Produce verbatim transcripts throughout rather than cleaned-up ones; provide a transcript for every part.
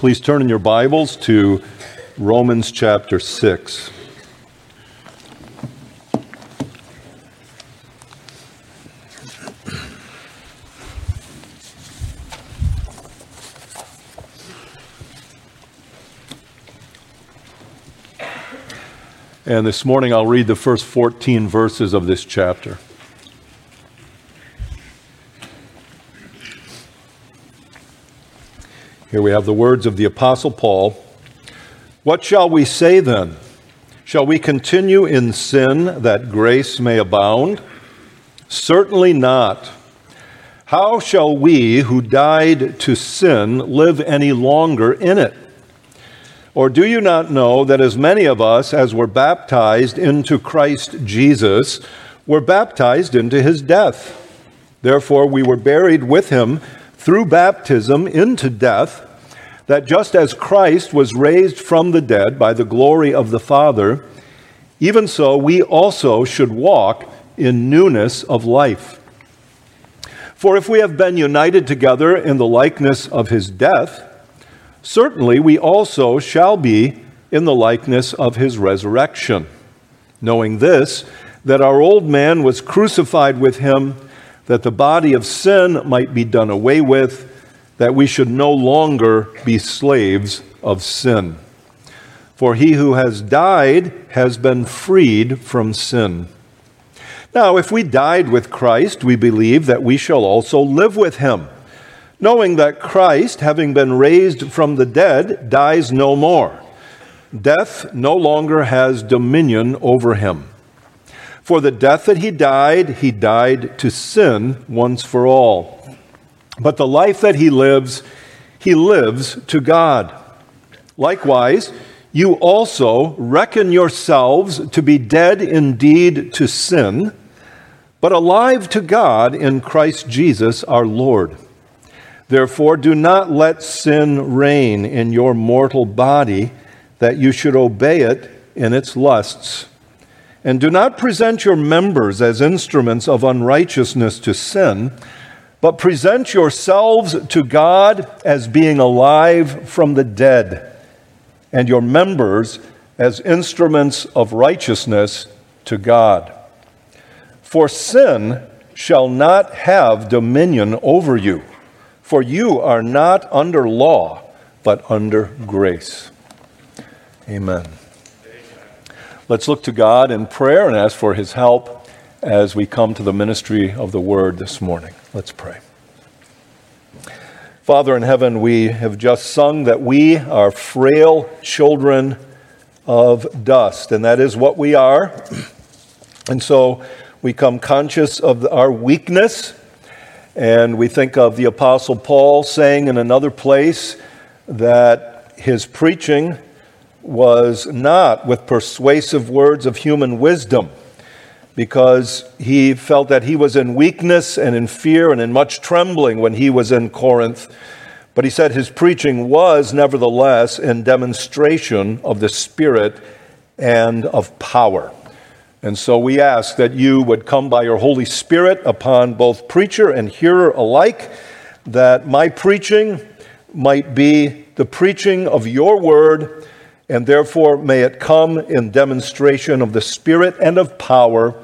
Please turn in your Bibles to Romans chapter six. And this morning I'll read the first fourteen verses of this chapter. Here we have the words of the Apostle Paul. What shall we say then? Shall we continue in sin that grace may abound? Certainly not. How shall we who died to sin live any longer in it? Or do you not know that as many of us as were baptized into Christ Jesus were baptized into his death? Therefore we were buried with him through baptism into death, that just as Christ was raised from the dead by the glory of the Father, even so we also should walk in newness of life. For if we have been united together in the likeness of his death, certainly we also shall be in the likeness of his resurrection, knowing this, that our old man was crucified with him, that the body of sin might be done away with, that we should no longer be slaves of sin. For he who has died has been freed from sin. Now, if we died with Christ, we believe that we shall also live with him, knowing that Christ, having been raised from the dead, dies no more. Death no longer has dominion over him. For the death that he died, he died to sin once for all. But the life that he lives, he lives to God. Likewise, you also reckon yourselves to be dead indeed to sin, but alive to God in Christ Jesus our Lord. Therefore, do not let sin reign in your mortal body, that you should obey it in its lusts. And do not present your members as instruments of unrighteousness to sin, but present yourselves to God as being alive from the dead, and your members as instruments of righteousness to God. For sin shall not have dominion over you, for you are not under law, but under grace. Amen. Let's look to God in prayer and ask for his help as we come to the ministry of the word this morning. Let's pray. Father in heaven, we have just sung that we are frail children of dust, and that is what we are. And so we come conscious of our weakness. And we think of the Apostle Paul saying in another place that his preaching was not with persuasive words of human wisdom, because he felt that he was in weakness and in fear and in much trembling when he was in Corinth. But he said his preaching was nevertheless in demonstration of the Spirit and of power. And so we ask that you would come by your Holy Spirit upon both preacher and hearer alike, that my preaching might be the preaching of your word, and therefore may it come in demonstration of the Spirit and of power.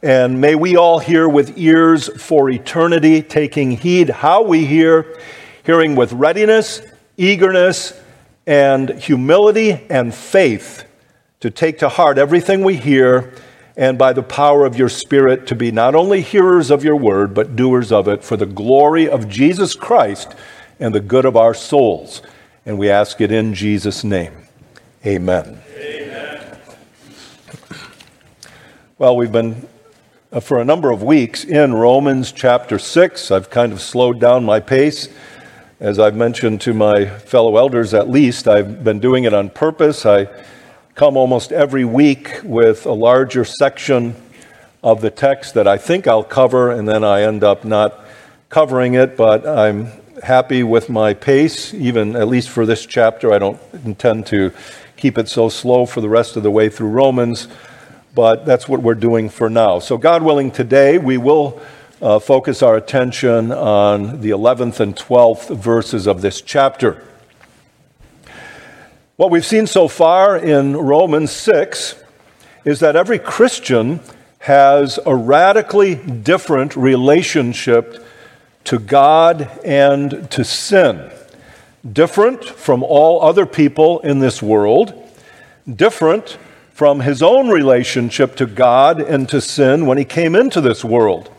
And may we all hear with ears for eternity, taking heed how we hear, hearing with readiness, eagerness, and humility and faith, to take to heart everything we hear, and by the power of your Spirit to be not only hearers of your word, but doers of it, for the glory of Jesus Christ and the good of our souls. And we ask it in Jesus' name. Amen. Amen. Well, we've been, uh, for a number of weeks, in Romans chapter six. I've kind of slowed down my pace. As I've mentioned to my fellow elders, at least, I've been doing it on purpose. I come almost every week with a larger section of the text that I think I'll cover, and then I end up not covering it, but I'm happy with my pace, even at least for this chapter. I don't intend to keep it so slow for the rest of the way through Romans, but that's what we're doing for now. So God willing, today we will uh, focus our attention on the eleventh and twelfth verses of this chapter. What we've seen so far in Romans six is that every Christian has a radically different relationship to God and to sin. Different from all other people in this world, different from his own relationship to God and to sin when he came into this world.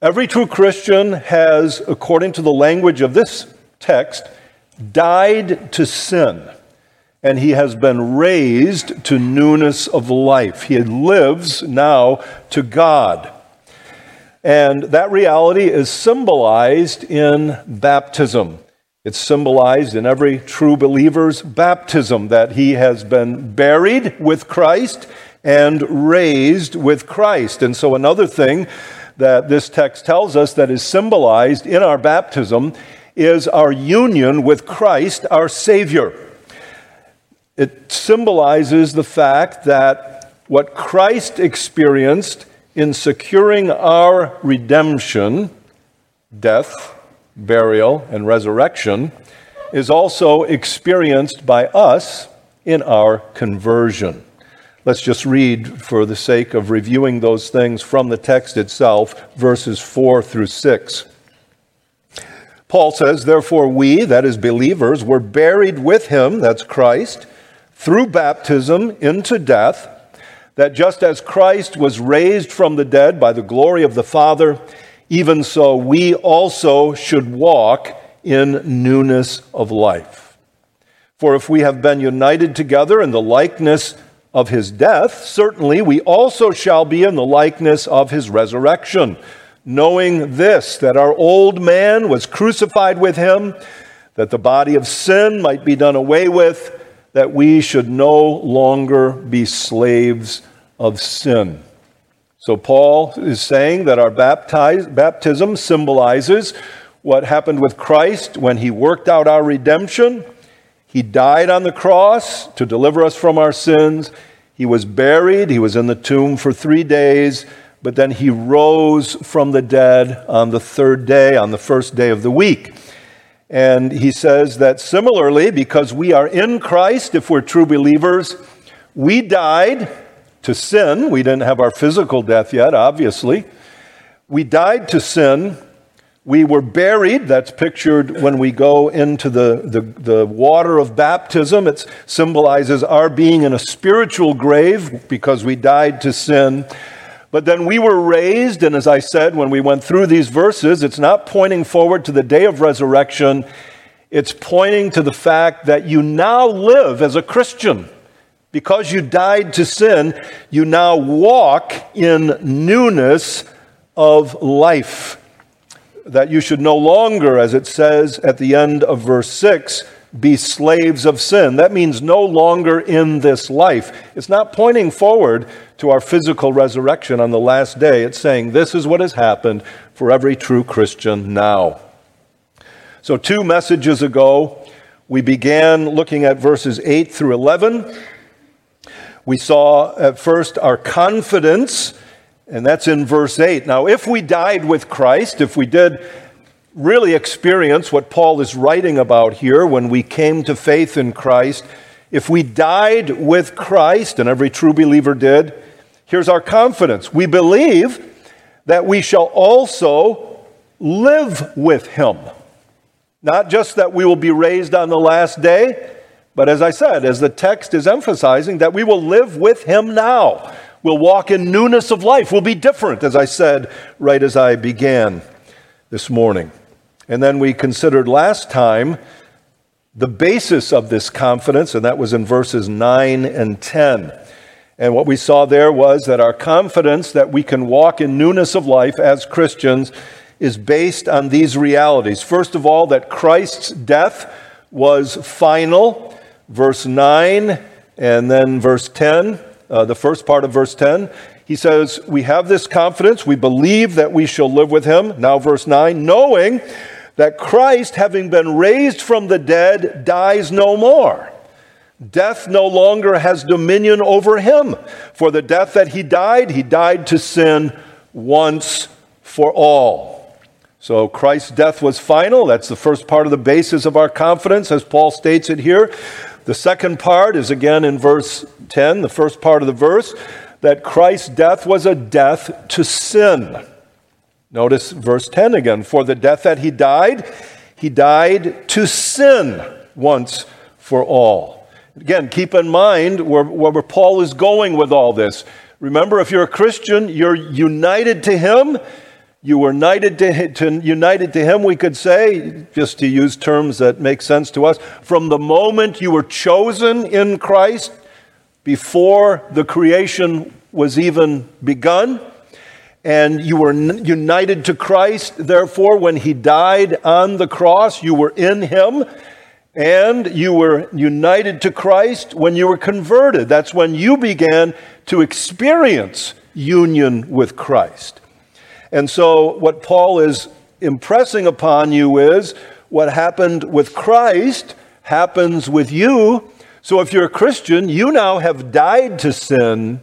Every true Christian has, according to the language of this text, died to sin. And he has been raised to newness of life. He lives now to God. And that reality is symbolized in baptism. It's symbolized in every true believer's baptism, that he has been buried with Christ and raised with Christ. And so another thing that this text tells us that is symbolized in our baptism is our union with Christ, our Savior. It symbolizes the fact that what Christ experienced in securing our redemption, death, burial, and resurrection, is also experienced by us in our conversion. Let's just read, for the sake of reviewing those things from the text itself, verses four through six. Paul says, "Therefore we, that is believers, were buried with him," that's Christ, "through baptism into death, that just as Christ was raised from the dead by the glory of the Father, even so we also should walk in newness of life. For if we have been united together in the likeness of his death, certainly we also shall be in the likeness of his resurrection, knowing this, that our old man was crucified with him, that the body of sin might be done away with, that we should no longer be slaves of sin." So Paul is saying that our baptize, baptism symbolizes what happened with Christ when he worked out our redemption. He died on the cross to deliver us from our sins. He was buried. He was in the tomb for three days. But then he rose from the dead on the third day, on the first day of the week. And he says that similarly, because we are in Christ, if we're true believers, we died to sin. We didn't have our physical death yet, obviously. We died to sin. We were buried. That's pictured when we go into the, the, the water of baptism. It symbolizes our being in a spiritual grave because we died to sin. But then we were raised, and as I said, when we went through these verses, it's not pointing forward to the day of resurrection. It's pointing to the fact that you now live as a Christian. Because you died to sin, you now walk in newness of life. That you should no longer, as it says at the end of verse six, be slaves of sin. That means no longer in this life. It's not pointing forward to our physical resurrection on the last day. It's saying this is what has happened for every true Christian now. So two messages ago, we began looking at verses eight through eleven. We saw at first our confidence, and that's in verse eight. Now, if we died with Christ, if we did really experience what Paul is writing about here when we came to faith in Christ. If we died with Christ, and every true believer did, here's our confidence. We believe that we shall also live with him. Not just that we will be raised on the last day, but as I said, as the text is emphasizing, that we will live with him now. We'll walk in newness of life. We'll be different, as I said, right as I began this morning. And then we considered last time the basis of this confidence, and that was in verses nine and ten. And what we saw there was that our confidence that we can walk in newness of life as Christians is based on these realities. First of all, that Christ's death was final, verse nine, and then verse ten, uh, the first part of verse ten. He says, we have this confidence, we believe that we shall live with him. Now verse nine, knowing that Christ, having been raised from the dead, dies no more. Death no longer has dominion over him. For the death that he died, he died to sin once for all. So Christ's death was final. That's the first part of the basis of our confidence, as Paul states it here. The second part is again in verse ten, the first part of the verse, that Christ's death was a death to sin. Notice verse ten again. For the death that he died, he died to sin once for all. Again, keep in mind where, where Paul is going with all this. Remember, if you're a Christian, you're united to him. You were united to, to, united to him, we could say, just to use terms that make sense to us, from the moment you were chosen in Christ, before the creation was even begun, and you were united to Christ. Therefore, when he died on the cross, you were in him, and you were united to Christ when you were converted. That's when you began to experience union with Christ. And so what Paul is impressing upon you is what happened with Christ happens with you. So if you're a Christian, you now have died to sin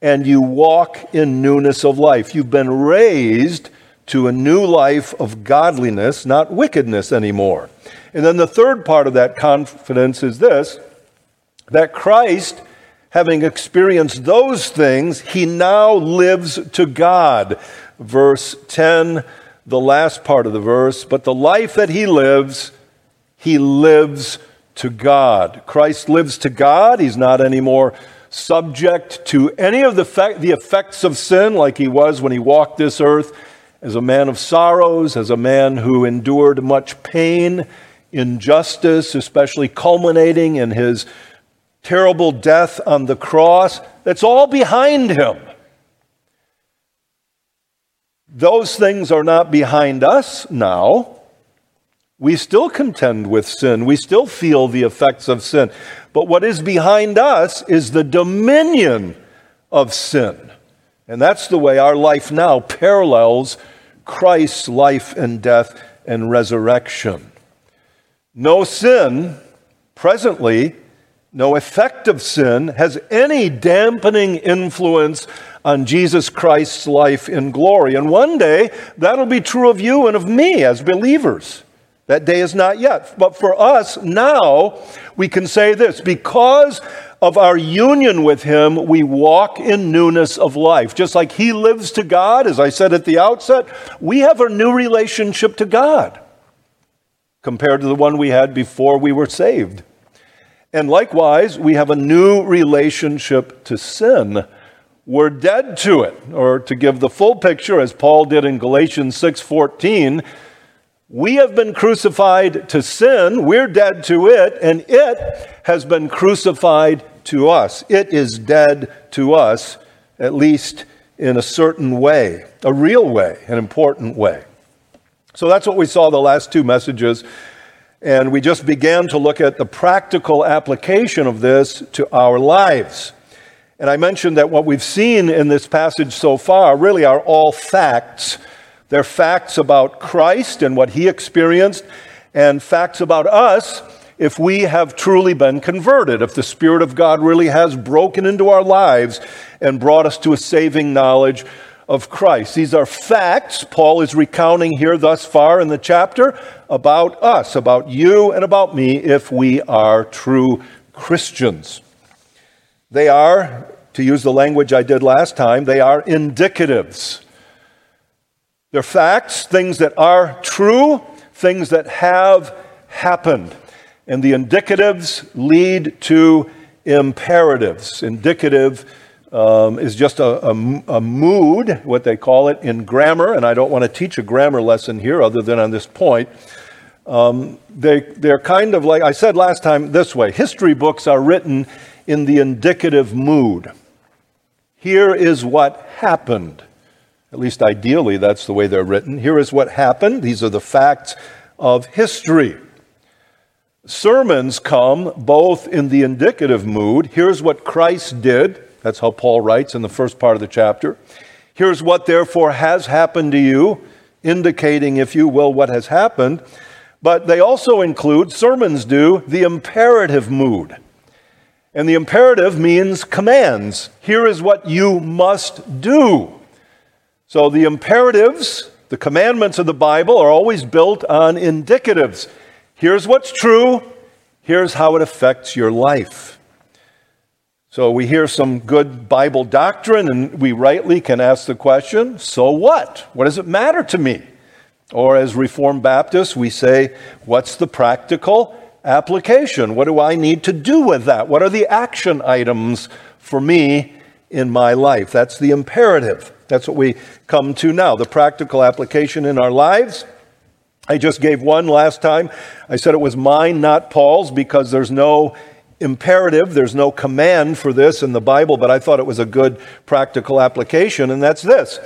and you walk in newness of life. You've been raised to a new life of godliness, not wickedness anymore. And then the third part of that confidence is this, that Christ, having experienced those things, he now lives to God. Verse ten, the last part of the verse, but the life that he lives, he lives to God. Christ lives to God. He's not anymore subject to any of the, fe- the effects of sin like he was when he walked this earth as a man of sorrows, as a man who endured much pain, injustice, especially culminating in his terrible death on the cross. That's all behind him. Those things are not behind us now. We still contend with sin. We still feel the effects of sin. But what is behind us is the dominion of sin. And that's the way our life now parallels Christ's life and death and resurrection. No sin presently, no effect of sin has any dampening influence on Jesus Christ's life in glory. And one day, that'll be true of you and of me as believers. That day is not yet. But for us now, we can say this, because of our union with him, we walk in newness of life. Just like he lives to God, as I said at the outset, we have a new relationship to God compared to the one we had before we were saved. And likewise, we have a new relationship to sin. We're dead to it. Or to give the full picture, as Paul did in Galatians six fourteen, we have been crucified to sin, we're dead to it, and it has been crucified to us. It is dead to us, at least in a certain way, a real way, an important way. So that's what we saw the last two messages. And we just began to look at the practical application of this to our lives. And I mentioned that what we've seen in this passage so far really are all facts. They're facts about Christ and what he experienced, and facts about us if we have truly been converted, if the Spirit of God really has broken into our lives and brought us to a saving knowledge of Christ. These are facts Paul is recounting here thus far in the chapter about us, about you and about me, if we are true Christians. They are, to use the language I did last time, they are indicatives. They're facts, things that are true, things that have happened. And the indicatives lead to imperatives. Indicative Um, is just a, a, a mood, what they call it in grammar, and I don't want to teach a grammar lesson here other than on this point. Um, they, they're kind of like, I said last time this way, history books are written in the indicative mood. Here is what happened. At least ideally, that's the way they're written. Here is what happened. These are the facts of history. Sermons come both in the indicative mood. Here's what Christ did. That's how Paul writes in the first part of the chapter. Here's what, therefore, has happened to you, indicating, if you will, what has happened. But they also include, sermons do, the imperative mood. And the imperative means commands. Here is what you must do. So the imperatives, the commandments of the Bible, are always built on indicatives. Here's what's true. here's how it affects your life. So we hear some good Bible doctrine, and we rightly can ask the question, so what? What does it matter to me? Or as Reformed Baptists, we say, what's the practical application? What do I need to do with that? What are the action items for me in my life? That's the imperative. That's what we come to now, the practical application in our lives. I just gave one last time. I said it was mine, not Paul's, because there's no imperative, there's no command for this in the Bible, but I thought it was a good practical application, and that's this.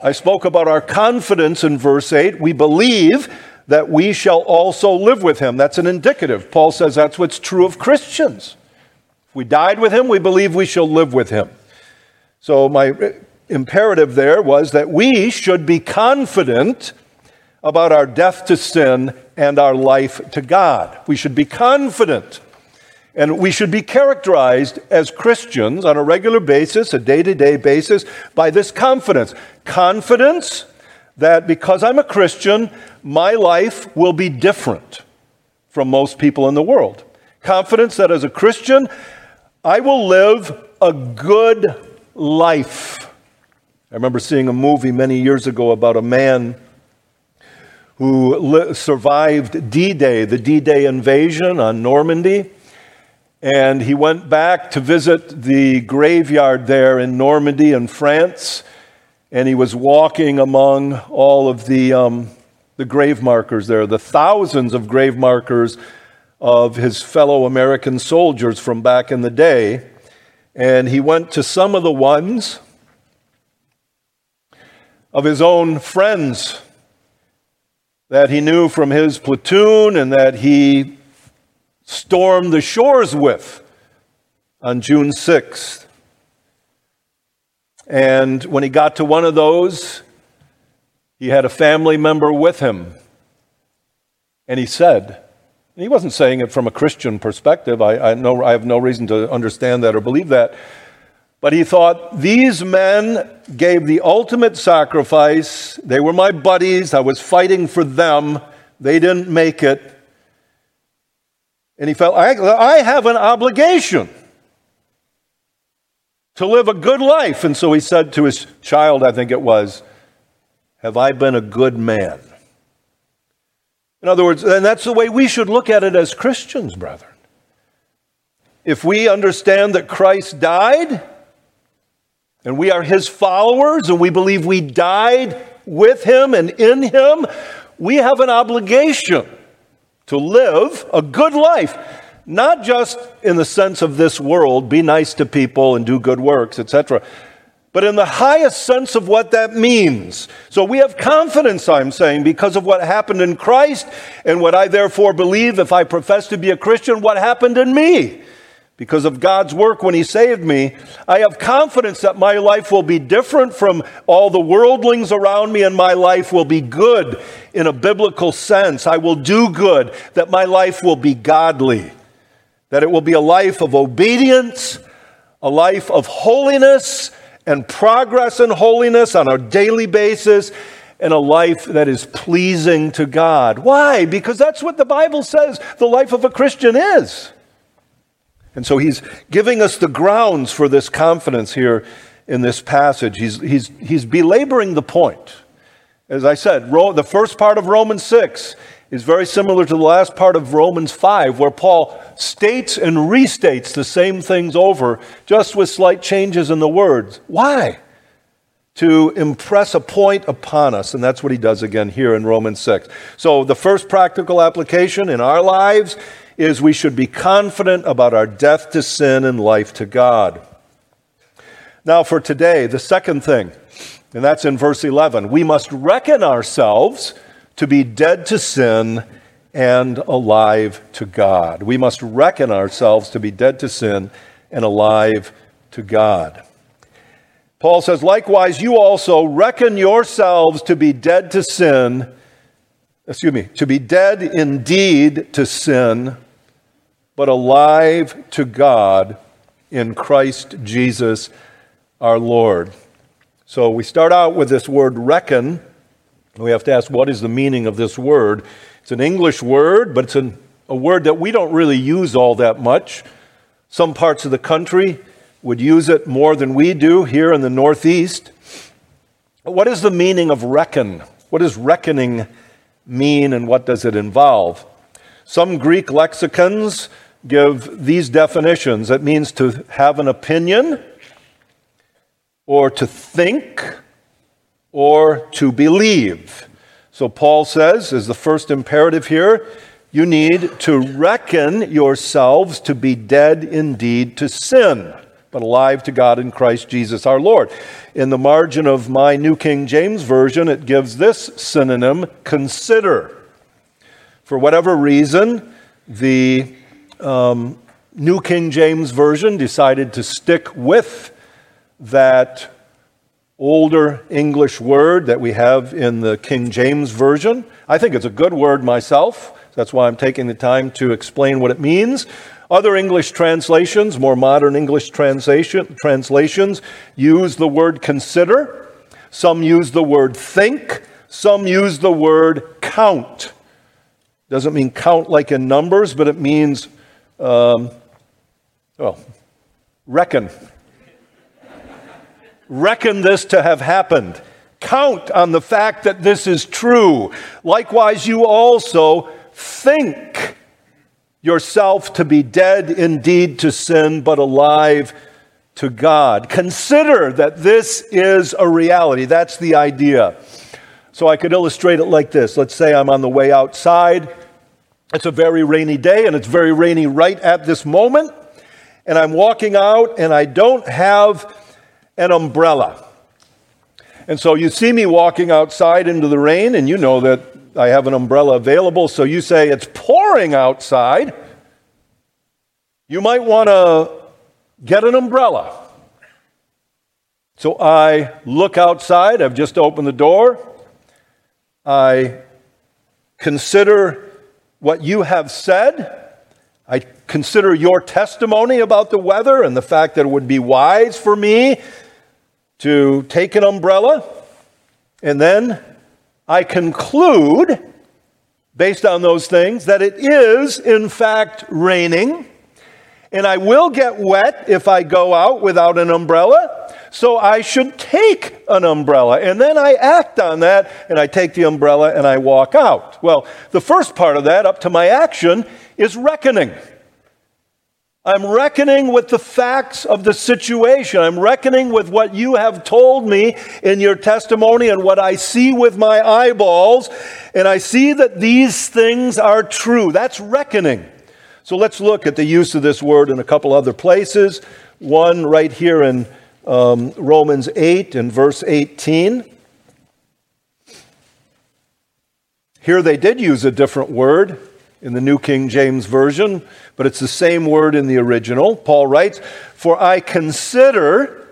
I spoke about our confidence in verse eight. We believe that we shall also live with him. That's an indicative. Paul says that's what's true of Christians. If we died with him, we believe we shall live with him. So my imperative there was that we should be confident about our death to sin and our life to God. We should be confident. And we should be characterized as Christians on a regular basis, a day-to-day basis, by this confidence. Confidence that because I'm a Christian, my life will be different from most people in the world. Confidence that as a Christian, I will live a good life. I remember seeing a movie many years ago about a man who li- survived D-Day, the D-Day invasion on Normandy. And he went back to visit the graveyard there in Normandy in France. And he was walking among all of the, um, the grave markers there, the thousands of grave markers of his fellow American soldiers from back in the day. And he went to some of the ones of his own friends that he knew from his platoon and that he stormed the shores with on June sixth. And when he got to one of those, he had a family member with him. And he said, and he wasn't saying it from a Christian perspective. I, I know I have no reason to understand that or believe that. But he thought, these men gave the ultimate sacrifice. They were my buddies. I was fighting for them. They didn't make it. And he felt, I, I have an obligation to live a good life. And so he said to his child, I think it was, have I been a good man? In other words, and that's the way we should look at it as Christians, brethren. If we understand that Christ died, and we are his followers, and we believe we died with him and in him, we have an obligation to live a good life, not just in the sense of this world, be nice to people and do good works, et cetera, but in the highest sense of what that means. So we have confidence, I'm saying, because of what happened in Christ and what I therefore believe, if I profess to be a Christian, what happened in me. Because of God's work when he saved me, I have confidence that my life will be different from all the worldlings around me, and my life will be good in a biblical sense. I will do good, that my life will be godly, that it will be a life of obedience, a life of holiness and progress in holiness on a daily basis, and a life that is pleasing to God. Why? Because that's what the Bible says the life of a Christian is. And so he's giving us the grounds for this confidence here in this passage. He's, he's, he's belaboring the point. As I said, Ro- the first part of Romans six is very similar to the last part of Romans five, where Paul states and restates the same things over, just with slight changes in the words. Why? To impress a point upon us. And that's what he does again here in Romans six. So the first practical application in our lives is we should be confident about our death to sin and life to God. Now for today, the second thing, and that's in verse eleven, we must reckon ourselves to be dead to sin and alive to God. We must reckon ourselves to be dead to sin and alive to God. Paul says, likewise, you also reckon yourselves to be dead to sin, excuse me, to be dead indeed to sin, but alive to God in Christ Jesus our Lord. So we start out with this word reckon. We have to ask, what is the meaning of this word? It's an English word, but it's an a word that we don't really use all that much. Some parts of the country would use it more than we do here in the Northeast. What is the meaning of reckon? What does reckoning mean and what does it involve? Some Greek lexicons give these definitions. It means to have an opinion, or to think, or to believe. So Paul says, as the first imperative here, you need to reckon yourselves to be dead indeed to sin, but alive to God in Christ Jesus our Lord. In the margin of my New King James Version, it gives this synonym, consider. For whatever reason, the um, New King James Version decided to stick with that older English word that we have in the King James Version. I think it's a good word myself. That's why I'm taking the time to explain what it means. Other English translations, more modern English translation, translations, use the word consider. Some use the word think. Some use the word count. Doesn't mean count like in numbers, but it means, um, well, reckon. Reckon this to have happened. Count on the fact that this is true. Likewise, you also think yourself to be dead indeed to sin, but alive to God. Consider that this is a reality. That's the idea. So I could illustrate it like this. Let's say I'm on the way outside. It's a very rainy day, and it's very rainy right at this moment. And I'm walking out, and I don't have an umbrella. And so you see me walking outside into the rain, and you know that I have an umbrella available, so you say, it's pouring outside. You might want to get an umbrella. So I look outside. I've just opened the door. I consider what you have said. I consider your testimony about the weather and the fact that it would be wise for me to take an umbrella, and then I conclude, based on those things, that it is, in fact, raining, and I will get wet if I go out without an umbrella, so I should take an umbrella. And then I act on that, and I take the umbrella, and I walk out. Well, the first part of that, up to my action, is reckoning. I'm reckoning with the facts of the situation. I'm reckoning with what you have told me in your testimony and what I see with my eyeballs, and I see that these things are true. That's reckoning. So let's look at the use of this word in a couple other places. One right here in um, Romans eight and verse eighteen. Here they did use a different word in the New King James Version, but it's the same word in the original. Paul writes, for I consider,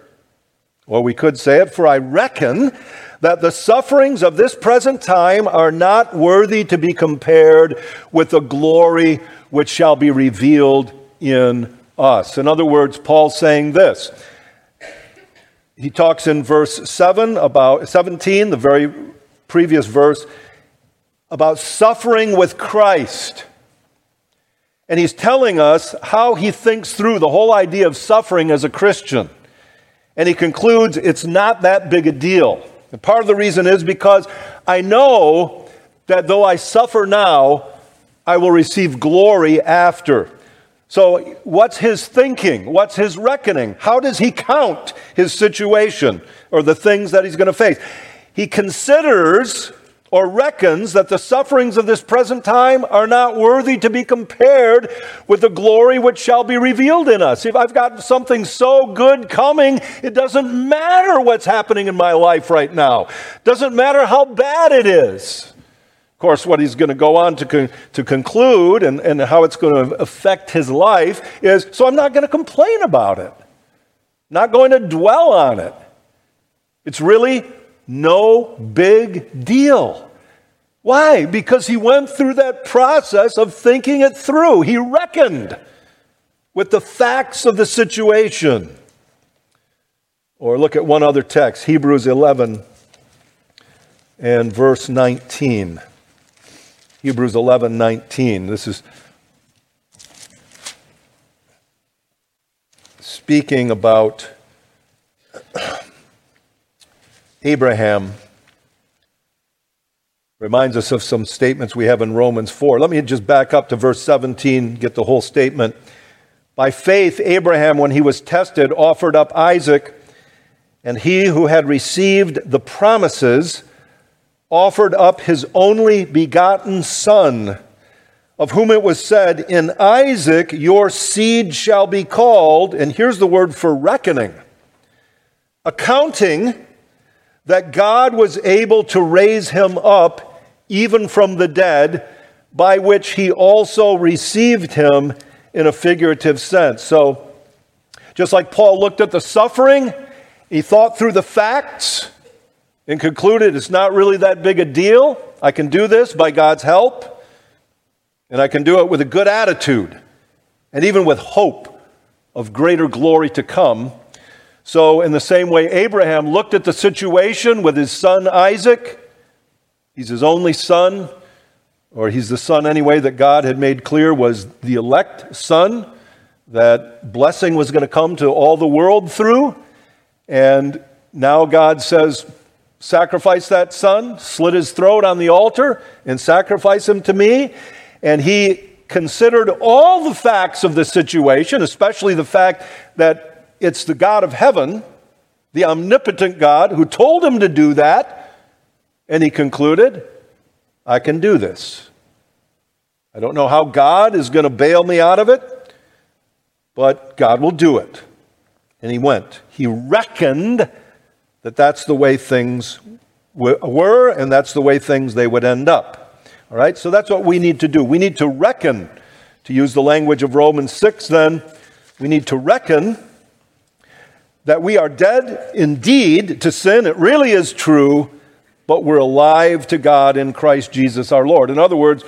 or we could say it, for I reckon that the sufferings of this present time are not worthy to be compared with the glory which shall be revealed in us. In other words, Paul's saying this. He talks in verse seven about seventeen, the very previous verse, about suffering with Christ. And he's telling us how he thinks through the whole idea of suffering as a Christian. And he concludes it's not that big a deal. And part of the reason is because I know that though I suffer now, I will receive glory after. So what's his thinking? What's his reckoning? How does he count his situation or the things that he's going to face? He considers, or reckons, that the sufferings of this present time are not worthy to be compared with the glory which shall be revealed in us. If I've got something so good coming, it doesn't matter what's happening in my life right now. Doesn't matter how bad it is. Of course, what he's going to go on to, con- to conclude and, and how it's going to affect his life is, so I'm not going to complain about it. Not going to dwell on it. It's really no big deal. Why? Because he went through that process of thinking it through. He reckoned with the facts of the situation. Or look at one other text, Hebrews eleven and verse nineteen. Hebrews eleven, nineteen. This is speaking about Abraham reminds us of some statements we have in Romans four. Let me just back up to verse seventeen, get the whole statement. By faith, Abraham, when he was tested, offered up Isaac, and he who had received the promises offered up his only begotten son, of whom it was said, in Isaac your seed shall be called, and here's the word for reckoning, accounting that God was able to raise him up even from the dead, by which he also received him in a figurative sense. So, just like Paul looked at the suffering, he thought through the facts and concluded it's not really that big a deal. I can do this by God's help, and I can do it with a good attitude, and even with hope of greater glory to come. So, in the same way, Abraham looked at the situation with his son Isaac. He's his only son, or he's the son anyway that God had made clear was the elect son, that blessing was going to come to all the world through. And now God says, sacrifice that son, slit his throat on the altar, and sacrifice him to me. And he considered all the facts of the situation, especially the fact that it's the God of heaven, the omnipotent God, who told him to do that, and he concluded, I can do this. I don't know how God is going to bail me out of it, but God will do it. And he went. He reckoned that that's the way things were, and that's the way things they would end up. All right, so that's what we need to do. We need to reckon. To use the language of Romans six then, we need to reckon that we are dead indeed to sin. It really is true, but we're alive to God in Christ Jesus our Lord. In other words,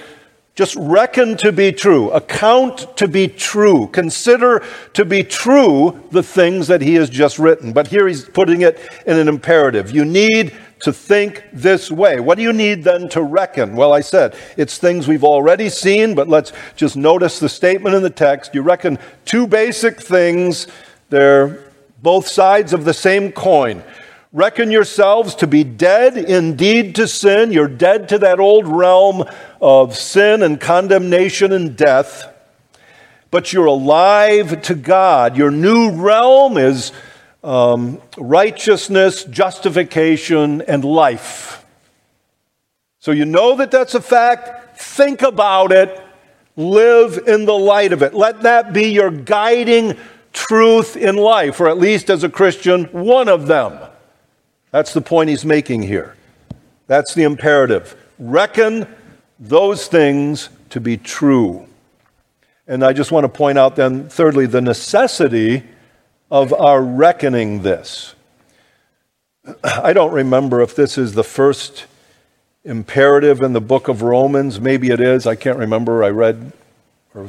just reckon to be true, account to be true, consider to be true the things that he has just written. But here he's putting it in an imperative. You need to think this way. What do you need then to reckon? Well, I said, it's things we've already seen, but let's just notice the statement in the text. You reckon two basic things. They're both sides of the same coin. Reckon yourselves to be dead indeed to sin. You're dead to that old realm of sin and condemnation and death, but you're alive to God. Your new realm is um, righteousness, justification, and life. So you know that that's a fact. Think about it. Live in the light of it. Let that be your guiding truth in life, or at least as a Christian, one of them. That's the point he's making here. That's the imperative. Reckon those things to be true. And I just want to point out then, thirdly, the necessity of our reckoning this. I don't remember if this is the first imperative in the book of Romans. Maybe it is. I can't remember. I read or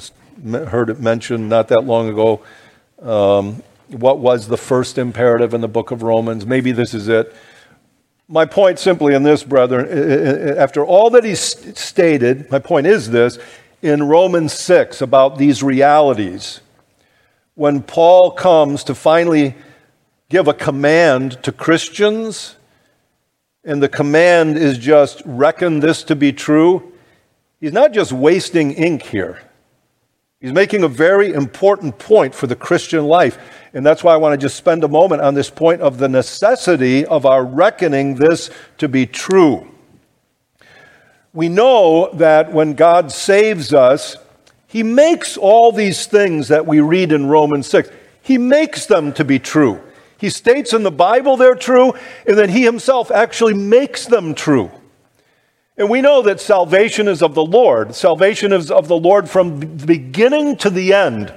heard it mentioned not that long ago. Um, what was the first imperative in the book of Romans? Maybe this is it. My point simply in this, brethren, after all that he's stated, my point is this, in Romans six about these realities, when Paul comes to finally give a command to Christians, and the command is just reckon this to be true, he's not just wasting ink here. He's making a very important point for the Christian life, and that's why I want to just spend a moment on this point of the necessity of our reckoning this to be true. We know that when God saves us, he makes all these things that we read in Romans six, he makes them to be true. He states in the Bible they're true, and then he himself actually makes them true. And we know that salvation is of the Lord. Salvation is of the Lord from the beginning to the end.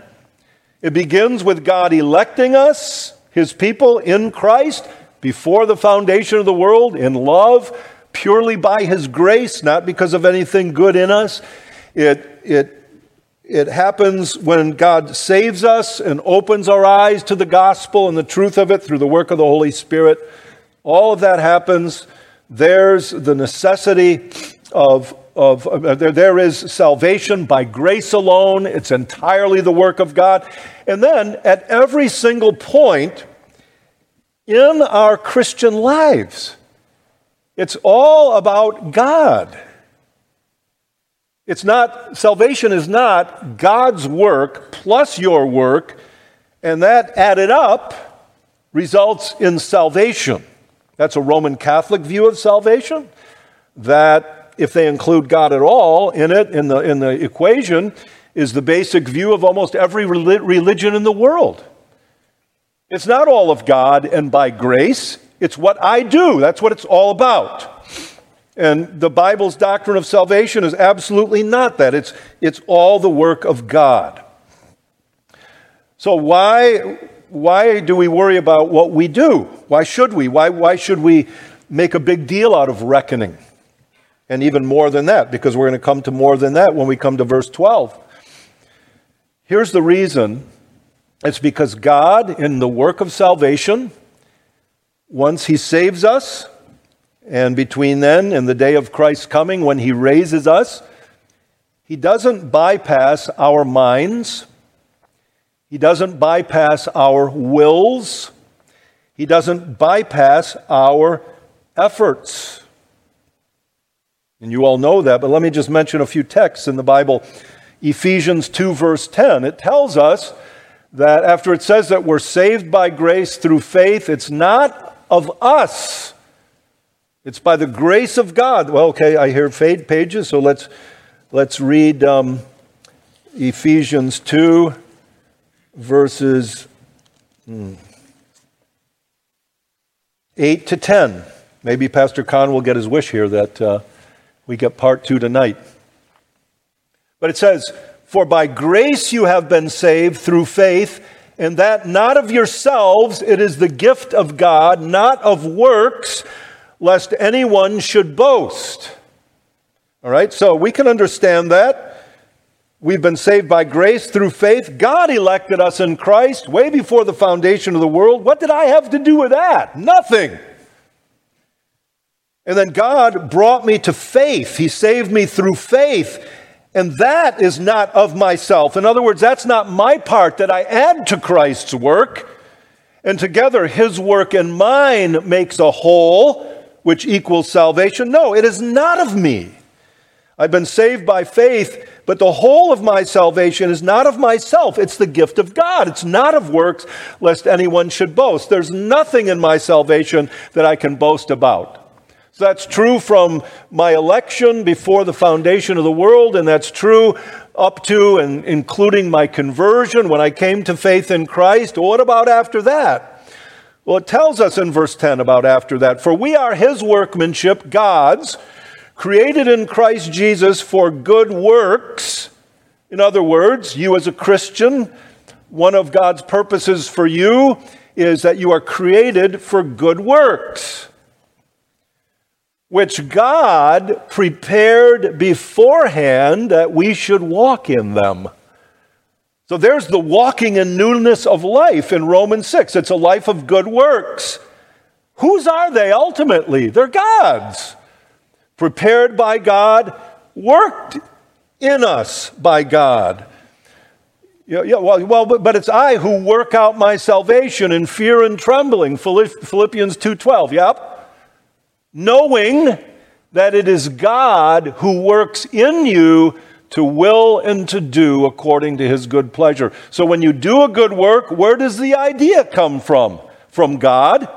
It begins with God electing us, his people, in Christ, before the foundation of the world, in love, purely by his grace, not because of anything good in us. It, it, it happens when God saves us and opens our eyes to the gospel and the truth of it through the work of the Holy Spirit. All of that happens. There's the necessity of of uh, there, there is salvation by grace alone. It's entirely the work of God. And then at every single point in our Christian lives, it's all about God. It's not, salvation is not God's work plus your work, and that added up results in salvation. That's a Roman Catholic view of salvation, that if they include God at all in it, in the, in the equation, is the basic view of almost every religion in the world. It's not all of God and by grace, it's what I do. That's what it's all about. And the Bible's doctrine of salvation is absolutely not that. It's, it's all the work of God. So why, why do we worry about what we do? Why should we? Why, why should we make a big deal out of reckoning? And even more than that, because we're going to come to more than that when we come to verse twelve. Here's the reason. It's because God, in the work of salvation, once He saves us, and between then and the day of Christ's coming, when He raises us, He doesn't bypass our minds. He doesn't bypass our wills. He doesn't bypass our efforts. And you all know that, but let me just mention a few texts in the Bible. Ephesians two, verse ten, it tells us that after it says that we're saved by grace through faith, it's not of us. It's by the grace of God. Well, okay, I hear fade pages, so let's let's read um, Ephesians two, verses hmm, eight to ten. Maybe Pastor Kahn will get his wish here that uh, we get part two tonight. But it says, "For by grace you have been saved through faith, and that not of yourselves, it is the gift of God, not of works, lest anyone should boast." All right, so we can understand that. We've been saved by grace through faith. God elected us in Christ way before the foundation of the world. What did I have to do with that? Nothing. And then God brought me to faith. He saved me through faith. And that is not of myself. In other words, that's not my part that I add to Christ's work. And together, His work and mine makes a whole, which equals salvation. No, it is not of me. I've been saved by faith, but the whole of my salvation is not of myself. It's the gift of God. It's not of works, lest anyone should boast. There's nothing in my salvation that I can boast about. So that's true from my election before the foundation of the world, and that's true up to and including my conversion when I came to faith in Christ. What about after that? Well, it tells us in verse ten about after that. "For we are His workmanship," God's, "created in Christ Jesus for good works." In other words, you as a Christian, one of God's purposes for you is that you are created for good works, which God prepared beforehand that we should walk in them. So there's the walking in newness of life in Romans six. It's a life of good works. Whose are they ultimately? They're God's. Prepared by God, worked in us by God. Yeah, yeah, well, well, but it's I who work out my salvation in fear and trembling, Philippians two twelve. Yep. Knowing that it is God who works in you to will and to do according to His good pleasure. So when you do a good work, where does the idea come from? From God.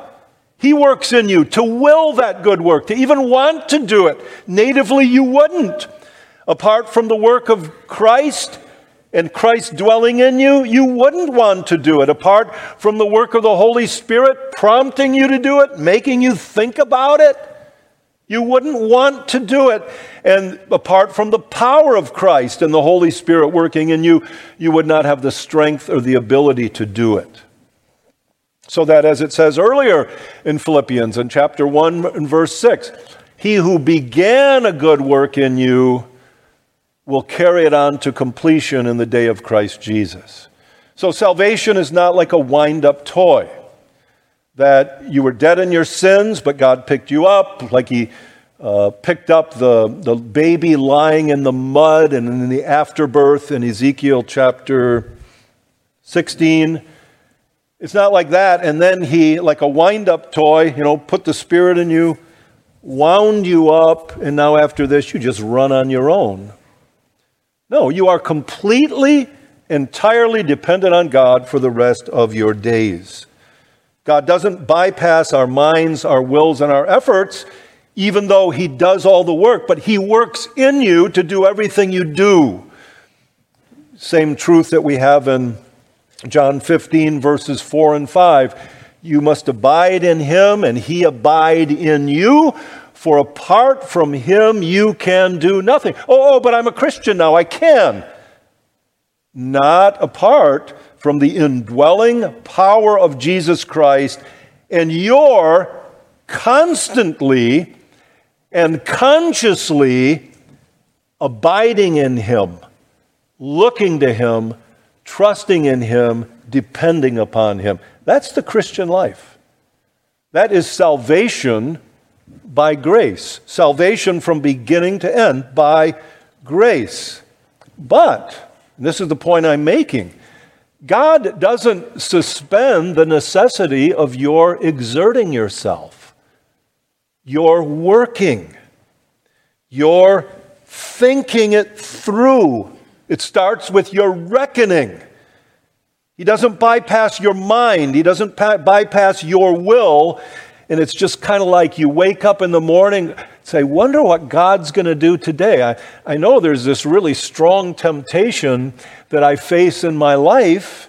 He works in you to will that good work, to even want to do it. Natively, you wouldn't. Apart from the work of Christ and Christ dwelling in you, you wouldn't want to do it. Apart from the work of the Holy Spirit prompting you to do it, making you think about it, you wouldn't want to do it. And apart from the power of Christ and the Holy Spirit working in you, you would not have the strength or the ability to do it. So that, as it says earlier in Philippians, in chapter one and verse six, "He who began a good work in you will carry it on to completion in the day of Christ Jesus." So salvation is not like a wind-up toy, that you were dead in your sins, but God picked you up like He uh, picked up the, the baby lying in the mud and in the afterbirth in Ezekiel chapter sixteen. It's not like that. And then he, like a wind-up toy, you know, put the Spirit in you, wound you up, and now after this, you just run on your own. No, you are completely, entirely dependent on God for the rest of your days. God doesn't bypass our minds, our wills, and our efforts, even though he does all the work, but he works in you to do everything you do. Same truth that we have in John fifteen, verses four and five. You must abide in him, and he abide in you, for apart from him you can do nothing. Oh, oh, but I'm a Christian now, I can. Not apart from the indwelling power of Jesus Christ, and you're constantly and consciously abiding in him, looking to him, trusting in him, depending upon him. That's the Christian life. That is salvation by grace. Salvation from beginning to end by grace. But, and this is the point I'm making, God doesn't suspend the necessity of your exerting yourself, your working, your thinking it through. It starts with your reckoning. He doesn't bypass your mind. He doesn't pa- bypass your will. And it's just kind of like you wake up in the morning and say, wonder what God's going to do today. I, I know there's this really strong temptation that I face in my life.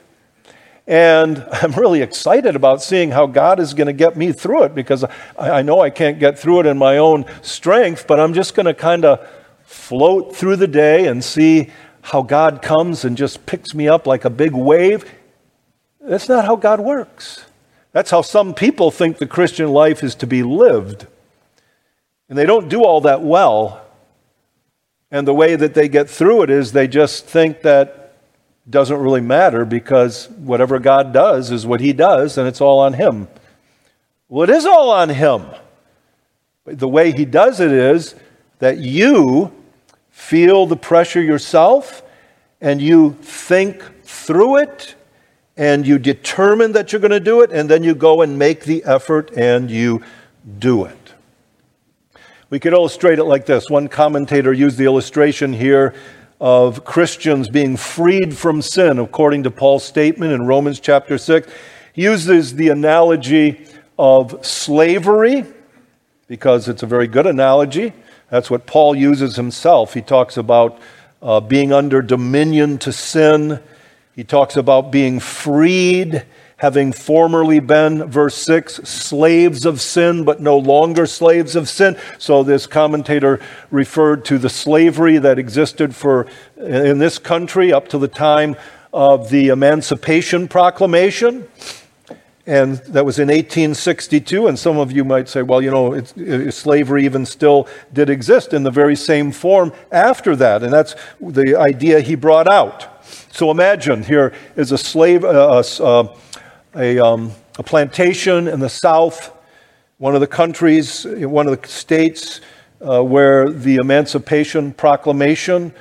And I'm really excited about seeing how God is going to get me through it, because I, I know I can't get through it in my own strength, but I'm just going to kind of float through the day and see how God comes and just picks me up like a big wave. That's not how God works. That's how some people think the Christian life is to be lived. And they don't do all that well. And the way that they get through it is they just think that it doesn't really matter, because whatever God does is what he does, and it's all on him. Well, it is all on him. But the way he does it is that you feel the pressure yourself, and you think through it, and you determine that you're going to do it, and then you go and make the effort, and you do it. We could illustrate it like this. One commentator used the illustration here of Christians being freed from sin, according to Paul's statement in Romans chapter six. He uses the analogy of slavery, because it's a very good analogy. That's what Paul uses himself. He talks about uh, being under dominion to sin. He talks about being freed, having formerly been, verse six, slaves of sin, but no longer slaves of sin. So this commentator referred to the slavery that existed for in this country up to the time of the Emancipation Proclamation. And that was in eighteen sixty-two, and some of you might say, well, you know, it's, it's slavery even still did exist in the very same form after that, and that's the idea he brought out. So imagine, here is a slave, uh, uh, a, um, a plantation in the South, one of the countries, one of the states uh, where the Emancipation Proclamation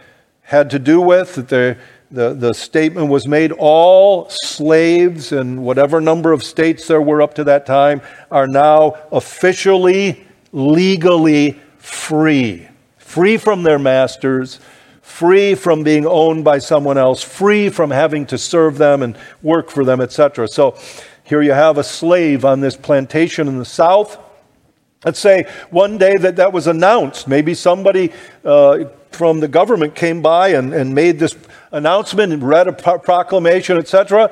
had to do with, that they The, the statement was made, all slaves in whatever number of states there were up to that time are now officially, legally free. Free from their masters, free from being owned by someone else, free from having to serve them and work for them, et cetera. So here you have a slave on this plantation in the South. Let's say one day that that was announced. Maybe somebody uh, from the government came by and, and made this announcement and read a pro- proclamation, et cetera,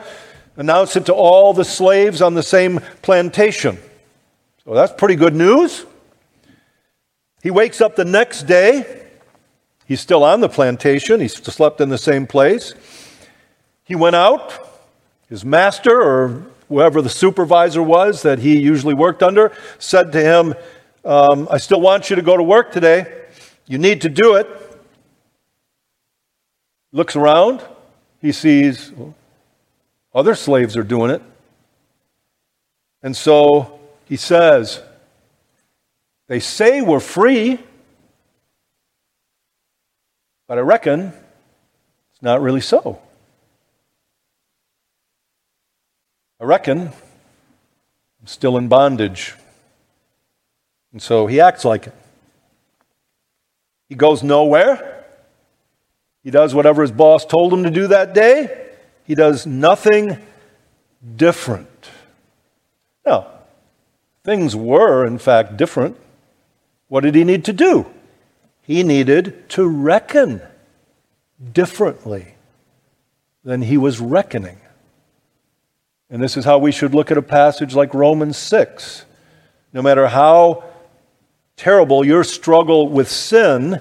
announced it to all the slaves on the same plantation. So that's pretty good news. He wakes up the next day. He's still on the plantation. He slept in the same place. He went out. His master, or whoever the supervisor was that he usually worked under, said to him, um, I still want you to go to work today. You need to do it. Looks around. He sees other slaves are doing it. And so he says, They say we're free, but I reckon it's not really so. I reckon I'm still in bondage. And so he acts like it. He goes nowhere. He does whatever his boss told him to do that day. He does nothing different. Now, things were, in fact, different. What did he need to do? He needed to reckon differently than he was reckoning. And this is how we should look at a passage like Romans six. No matter how terrible your struggle with sin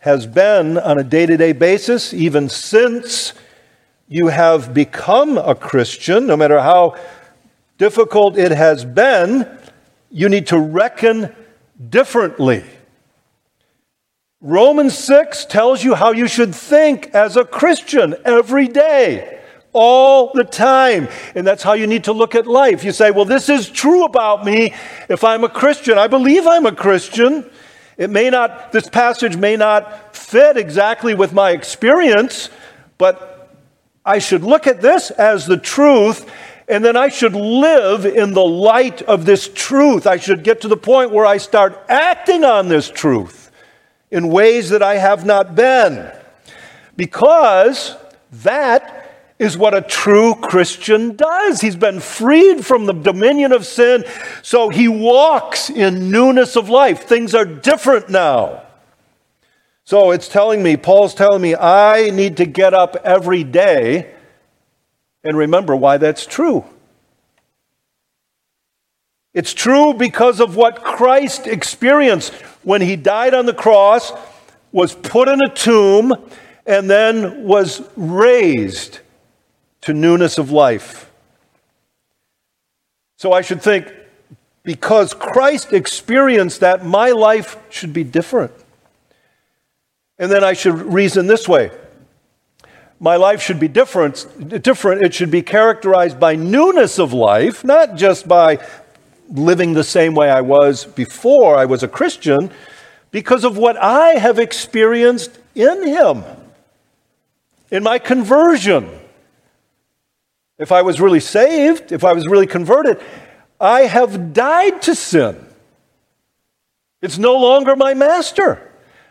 has been on a day-to-day basis, even since you have become a Christian, no matter how difficult it has been, you need to reckon differently. Romans six tells you how you should think as a Christian every day. All the time. And that's how you need to look at life. You say, well, this is true about me if I'm a Christian. I believe I'm a Christian. It may not, this passage may not fit exactly with my experience, but I should look at this as the truth, and then I should live in the light of this truth. I should get to the point where I start acting on this truth in ways that I have not been. Because that is what a true Christian does. He's been freed from the dominion of sin, so he walks in newness of life. Things are different now. So it's telling me, Paul's telling me, I need to get up every day and remember why that's true. It's true because of what Christ experienced when he died on the cross, was put in a tomb, and then was raised to newness of life. So I should think, because Christ experienced that, my life should be different. And then I should reason this way. My life should be different. different. It should be characterized by newness of life, not just by living the same way I was before I was a Christian, because of what I have experienced in him, in my conversion. If I was really saved, if I was really converted, I have died to sin. It's no longer my master.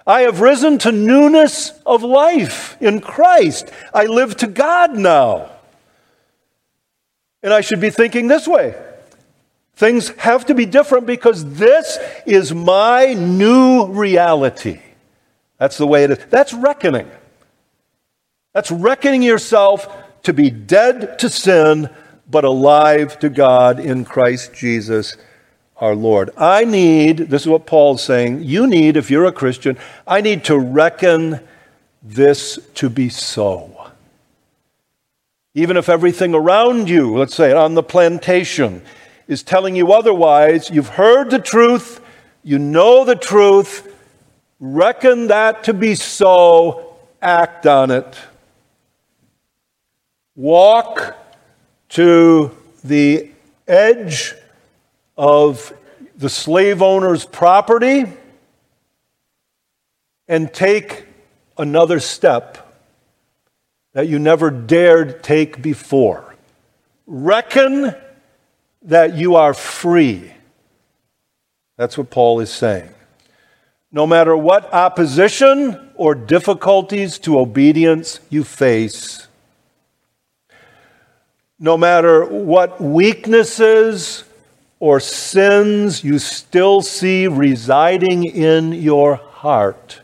I have risen to newness of life in Christ. I live to God now. And I should be thinking this way. Things have to be different because this is my new reality. That's the way it is. That's reckoning. That's reckoning yourself to be dead to sin, but alive to God in Christ Jesus our Lord. I need, this is what Paul's saying, you need, if you're a Christian, I need to reckon this to be so. Even if everything around you, let's say on the plantation, is telling you otherwise, you've heard the truth, you know the truth, reckon that to be so, act on it. Walk to the edge of the slave owner's property and take another step that you never dared take before. Reckon that you are free. That's what Paul is saying. No matter what opposition or difficulties to obedience you face, no matter what weaknesses or sins you still see residing in your heart,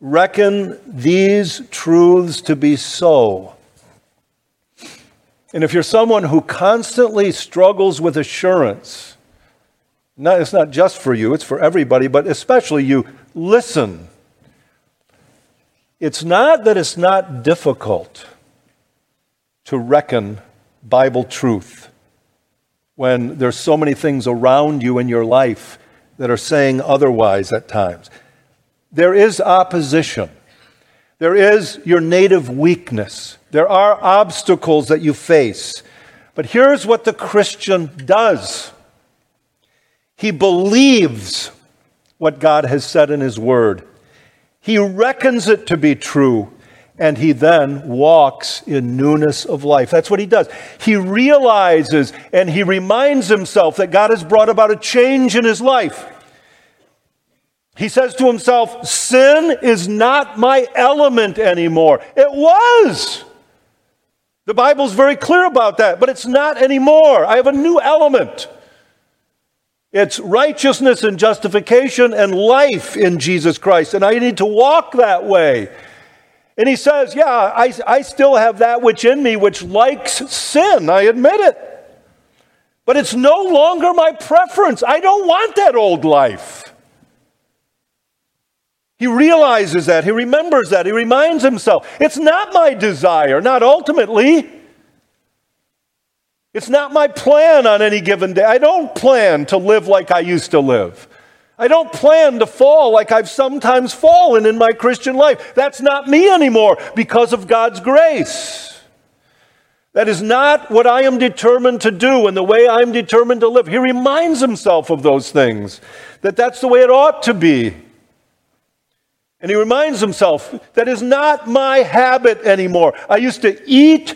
reckon these truths to be so. And if you're someone who constantly struggles with assurance, not, it's not just for you, it's for everybody, but especially you, listen. It's not that it's not difficult to reckon Bible truth when there's so many things around you in your life that are saying otherwise at times. There is opposition. There is your native weakness. There are obstacles that you face. But here's what the Christian does. He believes what God has said in his word. He reckons it to be true, and he then walks in newness of life. That's what he does. He realizes and he reminds himself that God has brought about a change in his life. He says to himself, sin is not my element anymore. It was. The Bible's very clear about that, but it's not anymore. I have a new element. It's righteousness and justification and life in Jesus Christ, and I need to walk that way. And he says, yeah, I, I still have that which in me which likes sin. I admit it. But it's no longer my preference. I don't want that old life. He realizes that. He remembers that. He reminds himself. It's not my desire, not ultimately. It's not my plan on any given day. I don't plan to live like I used to live. I don't plan to fall like I've sometimes fallen in my Christian life. That's not me anymore because of God's grace. That is not what I am determined to do and the way I'm determined to live. He reminds himself of those things, that that's the way it ought to be. And he reminds himself, that is not my habit anymore. I used to eat,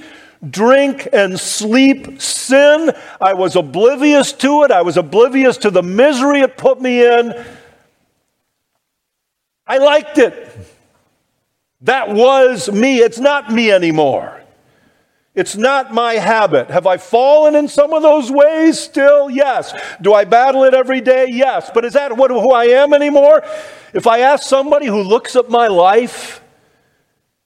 drink and sleep sin. I was oblivious to it. I was oblivious to the misery it put me in. I liked it. That was me. It's not me anymore. It's not my habit. Have I fallen in some of those ways still? Yes. Do I battle it every day? Yes. But is that what, who I am anymore? If I ask somebody who looks at my life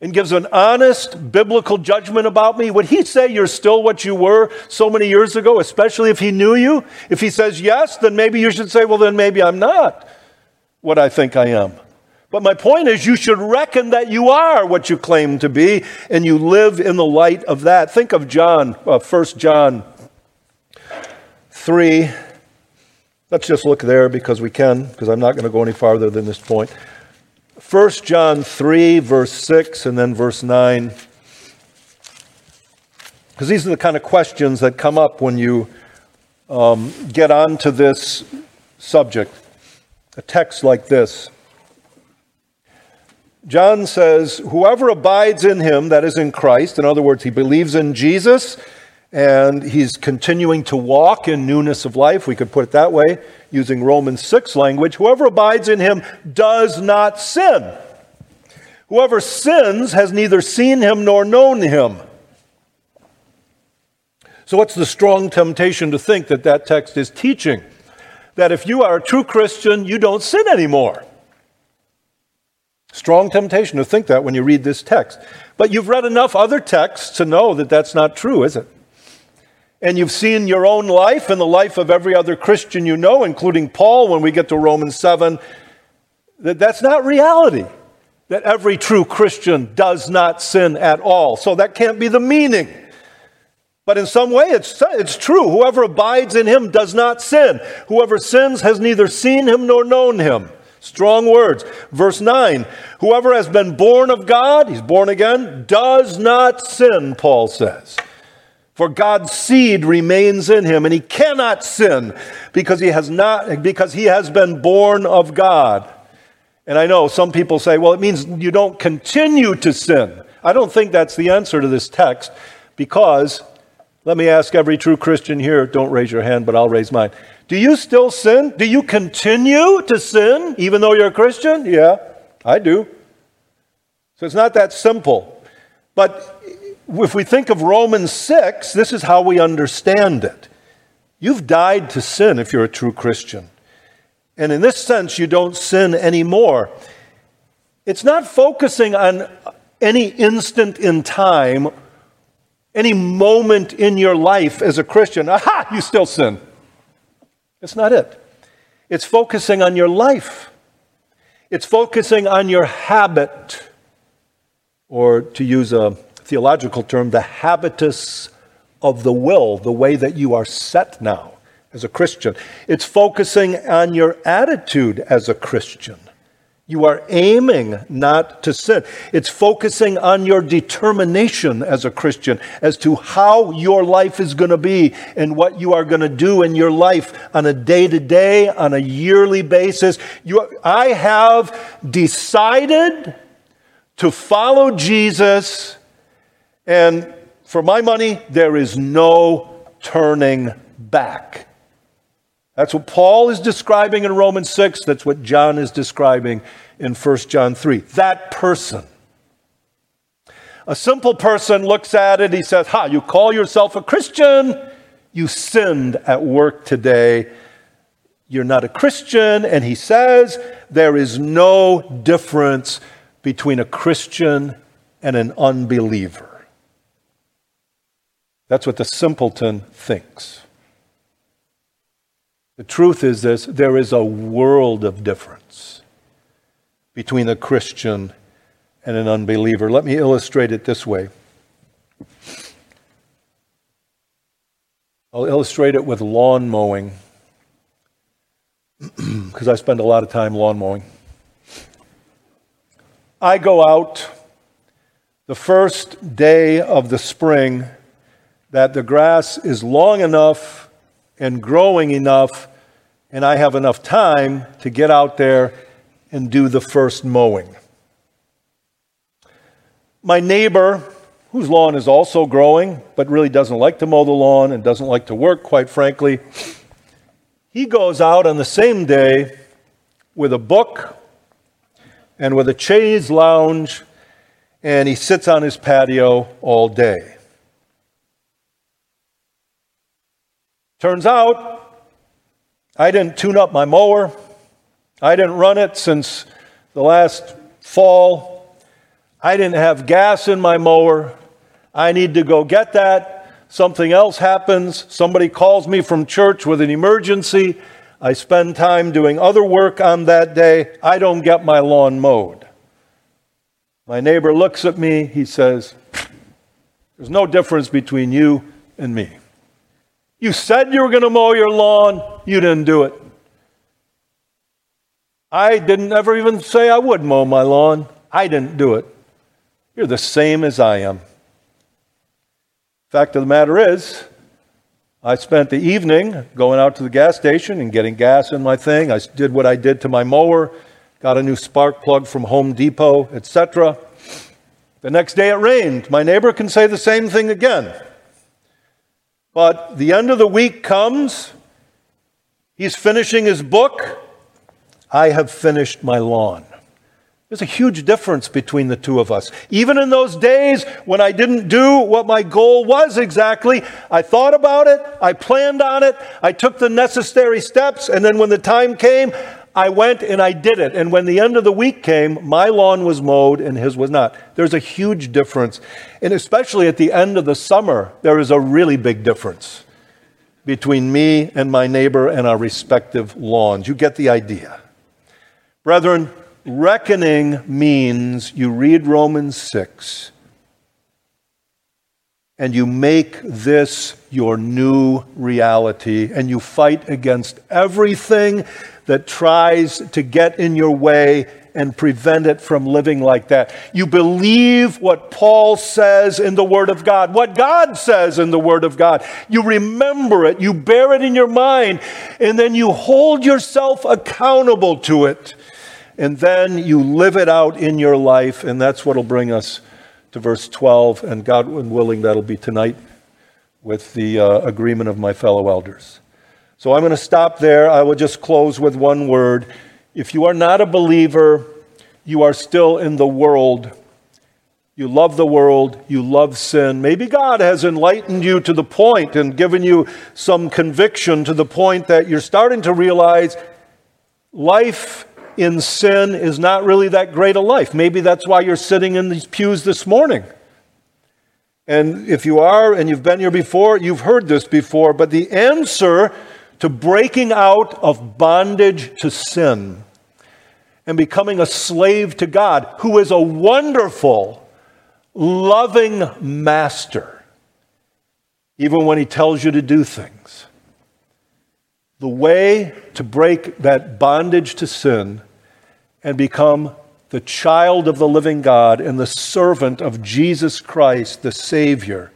and gives an honest biblical judgment about me, would he say you're still what you were so many years ago, especially if he knew you? If he says yes, then maybe you should say, well, then maybe I'm not what I think I am. But my point is you should reckon that you are what you claim to be, and you live in the light of that. Think of John, uh, First John three. Let's just look there because we can, because I'm not going to go any farther than this point. First John three, verse six, and then verse nine. Because these are the kind of questions that come up when you um, get onto this subject. A text like this. John says, whoever abides in him, that is in Christ, in other words, he believes in Jesus, and he's continuing to walk in newness of life. We could put it that way, using Romans six language. Whoever abides in him does not sin. Whoever sins has neither seen him nor known him. So what's the strong temptation to think that that text is teaching? That if you are a true Christian, you don't sin anymore. Strong temptation to think that when you read this text. But you've read enough other texts to know that that's not true, is it? And you've seen your own life and the life of every other Christian you know, including Paul when we get to Romans seven, that that's not reality, that every true Christian does not sin at all. So that can't be the meaning. But in some way, it's, it's true. Whoever abides in him does not sin. Whoever sins has neither seen him nor known him. Strong words. Verse nine, whoever has been born of God, he's born again, does not sin, Paul says. For God's seed remains in him, and he cannot sin because he has not, because he has been born of God. And I know some people say, well, it means you don't continue to sin. I don't think that's the answer to this text because, let me ask every true Christian here, don't raise your hand, but I'll raise mine. Do you still sin? Do you continue to sin even though you're a Christian? Yeah, I do. So it's not that simple. But if we think of Romans six, this is how we understand it. You've died to sin if you're a true Christian. And in this sense, you don't sin anymore. It's not focusing on any instant in time, any moment in your life as a Christian. Aha, you still sin. That's not it. It's focusing on your life. It's focusing on your habit, or to use a theological term, the habitus of the will, the way that you are set now as a Christian. It's focusing on your attitude as a Christian. You are aiming not to sin. It's focusing on your determination as a Christian as to how your life is going to be and what you are going to do in your life on a day-to-day, on a yearly basis. You are, I have decided to follow Jesus, and for my money, there is no turning back. That's what Paul is describing in Romans six. That's what John is describing in First John three. That person. A simple person looks at it. He says, ha, you call yourself a Christian. You sinned at work today. You're not a Christian. And he says, there is no difference between a Christian and an unbeliever. That's what the simpleton thinks. The truth is this, there is a world of difference between a Christian and an unbeliever. Let me illustrate it this way. I'll illustrate it with lawn mowing, because I spend a lot of time lawn mowing. I go out the first day of the spring that the grass is long enough and growing enough, and I have enough time to get out there and do the first mowing. My neighbor, whose lawn is also growing, but really doesn't like to mow the lawn and doesn't like to work, quite frankly, he goes out on the same day with a book and with a chaise lounge, and he sits on his patio all day. Turns out, I didn't tune up my mower. I didn't run it since the last fall. I didn't have gas in my mower. I need to go get that. Something else happens. Somebody calls me from church with an emergency. I spend time doing other work on that day. I don't get my lawn mowed. My neighbor looks at me. He says, there's no difference between you and me. You said you were going to mow your lawn. You didn't do it. I didn't ever even say I would mow my lawn. I didn't do it. You're the same as I am. Fact of the matter is, I spent the evening going out to the gas station and getting gas in my thing. I did what I did to my mower, got a new spark plug from Home Depot, et cetera. The next day it rained. My neighbor can say the same thing again. But the end of the week comes, he's finishing his book, I have finished my lawn. There's a huge difference between the two of us. Even in those days when I didn't do what my goal was exactly, I thought about it, I planned on it, I took the necessary steps, and then when the time came, I went and I did it. And when the end of the week came, my lawn was mowed and his was not. There's a huge difference. And especially at the end of the summer, there is a really big difference between me and my neighbor and our respective lawns. You get the idea. Brethren, reckoning means you read Romans six and you make this your new reality and you fight against everything that tries to get in your way and prevent it from living like that. You believe what Paul says in the Word of God, what God says in the Word of God. You remember it, you bear it in your mind, and then you hold yourself accountable to it. And then you live it out in your life, and that's what will bring us to verse twelve, and God willing, that'll be tonight with the uh, agreement of my fellow elders. So I'm going to stop there. I will just close with one word. If you are not a believer, you are still in the world. You love the world. You love sin. Maybe God has enlightened you to the point and given you some conviction to the point that you're starting to realize life in sin is not really that great a life. Maybe that's why you're sitting in these pews this morning. And if you are, and you've been here before, you've heard this before, but the answer to breaking out of bondage to sin and becoming a slave to God, who is a wonderful, loving master, even when he tells you to do things. The way to break that bondage to sin and become the child of the living God and the servant of Jesus Christ, the Savior,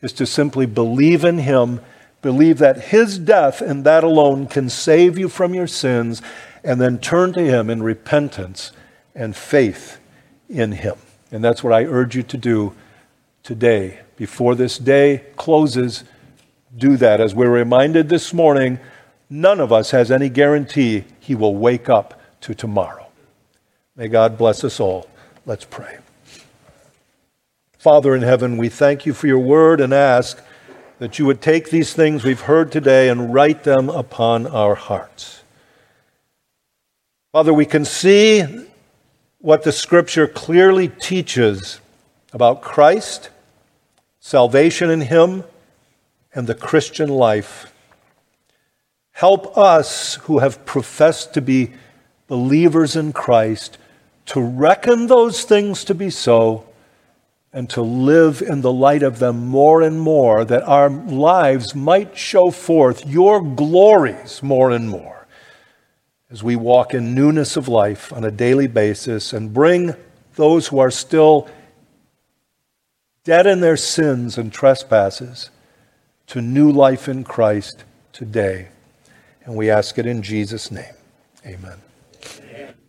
is to simply believe in him, believe that his death and that alone can save you from your sins, and then turn to him in repentance and faith in him. And that's what I urge you to do today. Before this day closes, do that. As we're reminded this morning, none of us has any guarantee he will wake up to tomorrow. May God bless us all. Let's pray. Father in heaven, we thank you for your word and ask that you would take these things we've heard today and write them upon our hearts. Father, we can see what the Scripture clearly teaches about Christ, salvation in him, and the Christian life. Help us who have professed to be believers in Christ to reckon those things to be so and to live in the light of them more and more, that our lives might show forth your glories more and more as we walk in newness of life on a daily basis, and bring those who are still dead in their sins and trespasses to new life in Christ today. And we ask it in Jesus' name. Amen. Amen.